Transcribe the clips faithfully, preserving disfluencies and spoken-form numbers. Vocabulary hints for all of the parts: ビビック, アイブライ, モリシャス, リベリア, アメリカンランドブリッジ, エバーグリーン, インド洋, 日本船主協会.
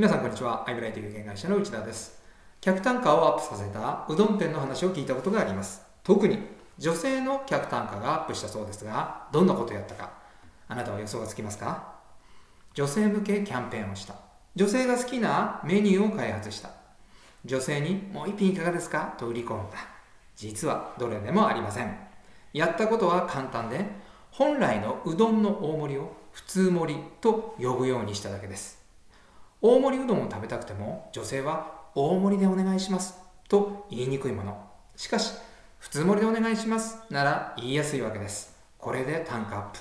皆さんこんにちは。アイブライという有限会社の内田です。客単価をアップさせたうどん店の話を聞いたことがあります。特に女性の客単価がアップしたそうですが、どんなことをやったかあなたは予想がつきますか？女性向けキャンペーンをした。女性が好きなメニューを開発した。女性にもう一品いかがですかと売り込んだ。実はどれでもありません。やったことは簡単で、本来のうどんの大盛りを普通盛りと呼ぶようにしただけです。大盛りうどんを食べたくても、女性は大盛りでお願いしますと言いにくいもの。しかし普通盛りでお願いしますなら言いやすいわけです。これで単価アップ。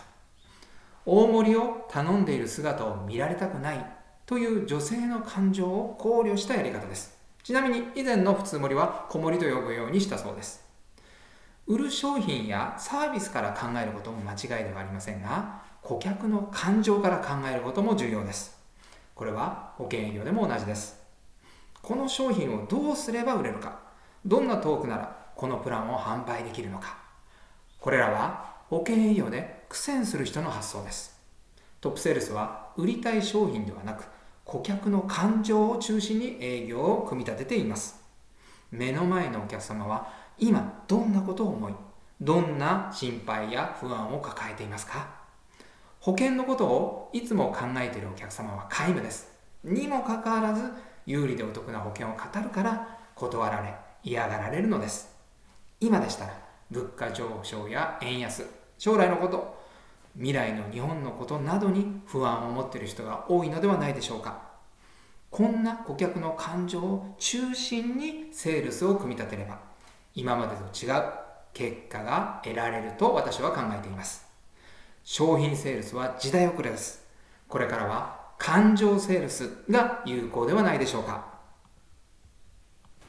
大盛りを頼んでいる姿を見られたくないという女性の感情を考慮したやり方です。ちなみに以前の普通盛りは小盛りと呼ぶようにしたそうです。売る商品やサービスから考えることも間違いではありませんが、顧客の感情から考えることも重要です。これは保険営業でも同じです。この商品をどうすれば売れるか、どんなトークならこのプランを販売できるのか、これらは保険営業で苦戦する人の発想です。トップセールスは売りたい商品ではなく、顧客の感情を中心に営業を組み立てています。目の前のお客様は今どんなことを思い、どんな心配や不安を抱えていますか？保険のことをいつも考えているお客様は皆無です。にもかかわらず有利でお得な保険を語るから断られ、嫌がられるのです。今でしたら物価上昇や円安、将来のこと、未来の日本のことなどに不安を持っている人が多いのではないでしょうか。こんな顧客の感情を中心にセールスを組み立てれば、今までと違う結果が得られると私は考えています。商品セールスは時代遅れです。これからは感情セールスが有効ではないでしょうか。